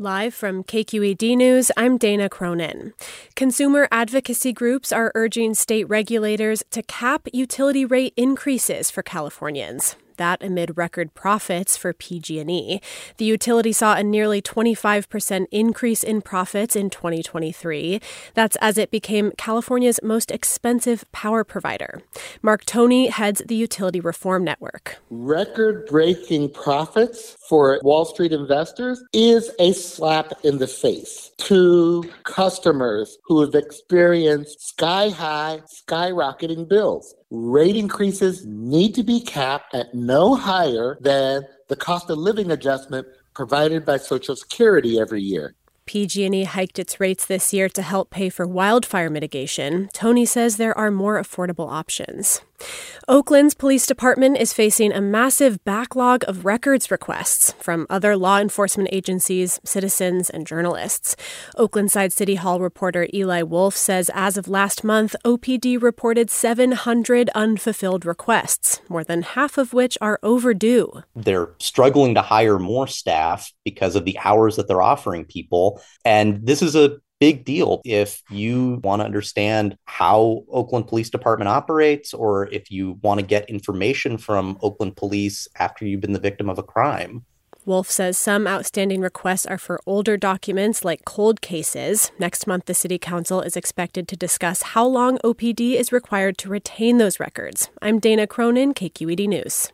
Live from KQED News, I'm Dana Cronin. Consumer advocacy groups are urging state regulators to cap utility rate increases for Californians. That amid record profits for PG&E. The utility saw a nearly 25% increase in profits in 2023. That's as it became California's most expensive power provider. Mark Toney heads the Utility Reform Network. Record-breaking profits for Wall Street investors is a slap in the face to customers who have experienced sky-high, skyrocketing bills. Rate increases need to be capped at no higher than the cost of living adjustment provided by Social Security every year. PG&E hiked its rates this year to help pay for wildfire mitigation. Toney says there are more affordable options. Oakland's police department is facing a massive backlog of records requests from other law enforcement agencies, citizens, and journalists. Oaklandside City Hall reporter Eli Wolf says as of last month, OPD reported 700 unfulfilled requests, more than half of which are overdue. They're struggling to hire more staff because of the hours that they're offering people, and this is a big deal if you want to understand how Oakland Police Department operates, or if you want to get information from Oakland Police after you've been the victim of a crime. Wolf says some outstanding requests are for older documents like cold cases. Next month, the City Council is expected to discuss how long OPD is required to retain those records. I'm Dana Cronin, KQED News.